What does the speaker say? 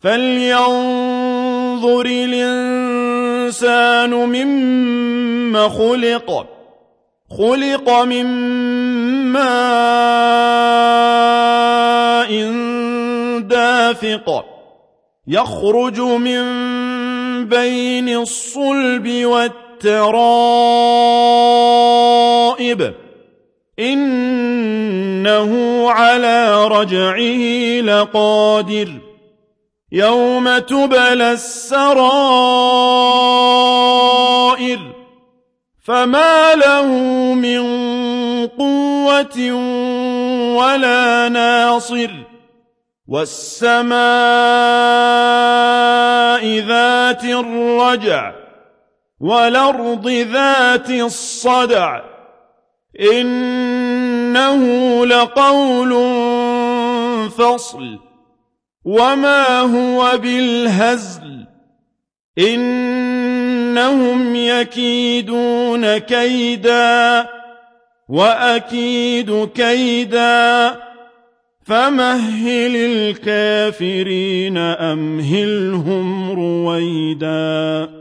فلينظر الإنسان مما خلق خلق من ماء دافق يخرج من بين الصلب والترائب إنه على رجعه لقادر يوم تبلى السرائر فما له من قوة ولا ناصر والسماء ذات الرجع والأرض ذات الصدع إنه لقول فصل وما هو بالهزل إنهم يكيدون كيدا وأكيد كيدا فمهل الكافرين أمهلهم رويدا.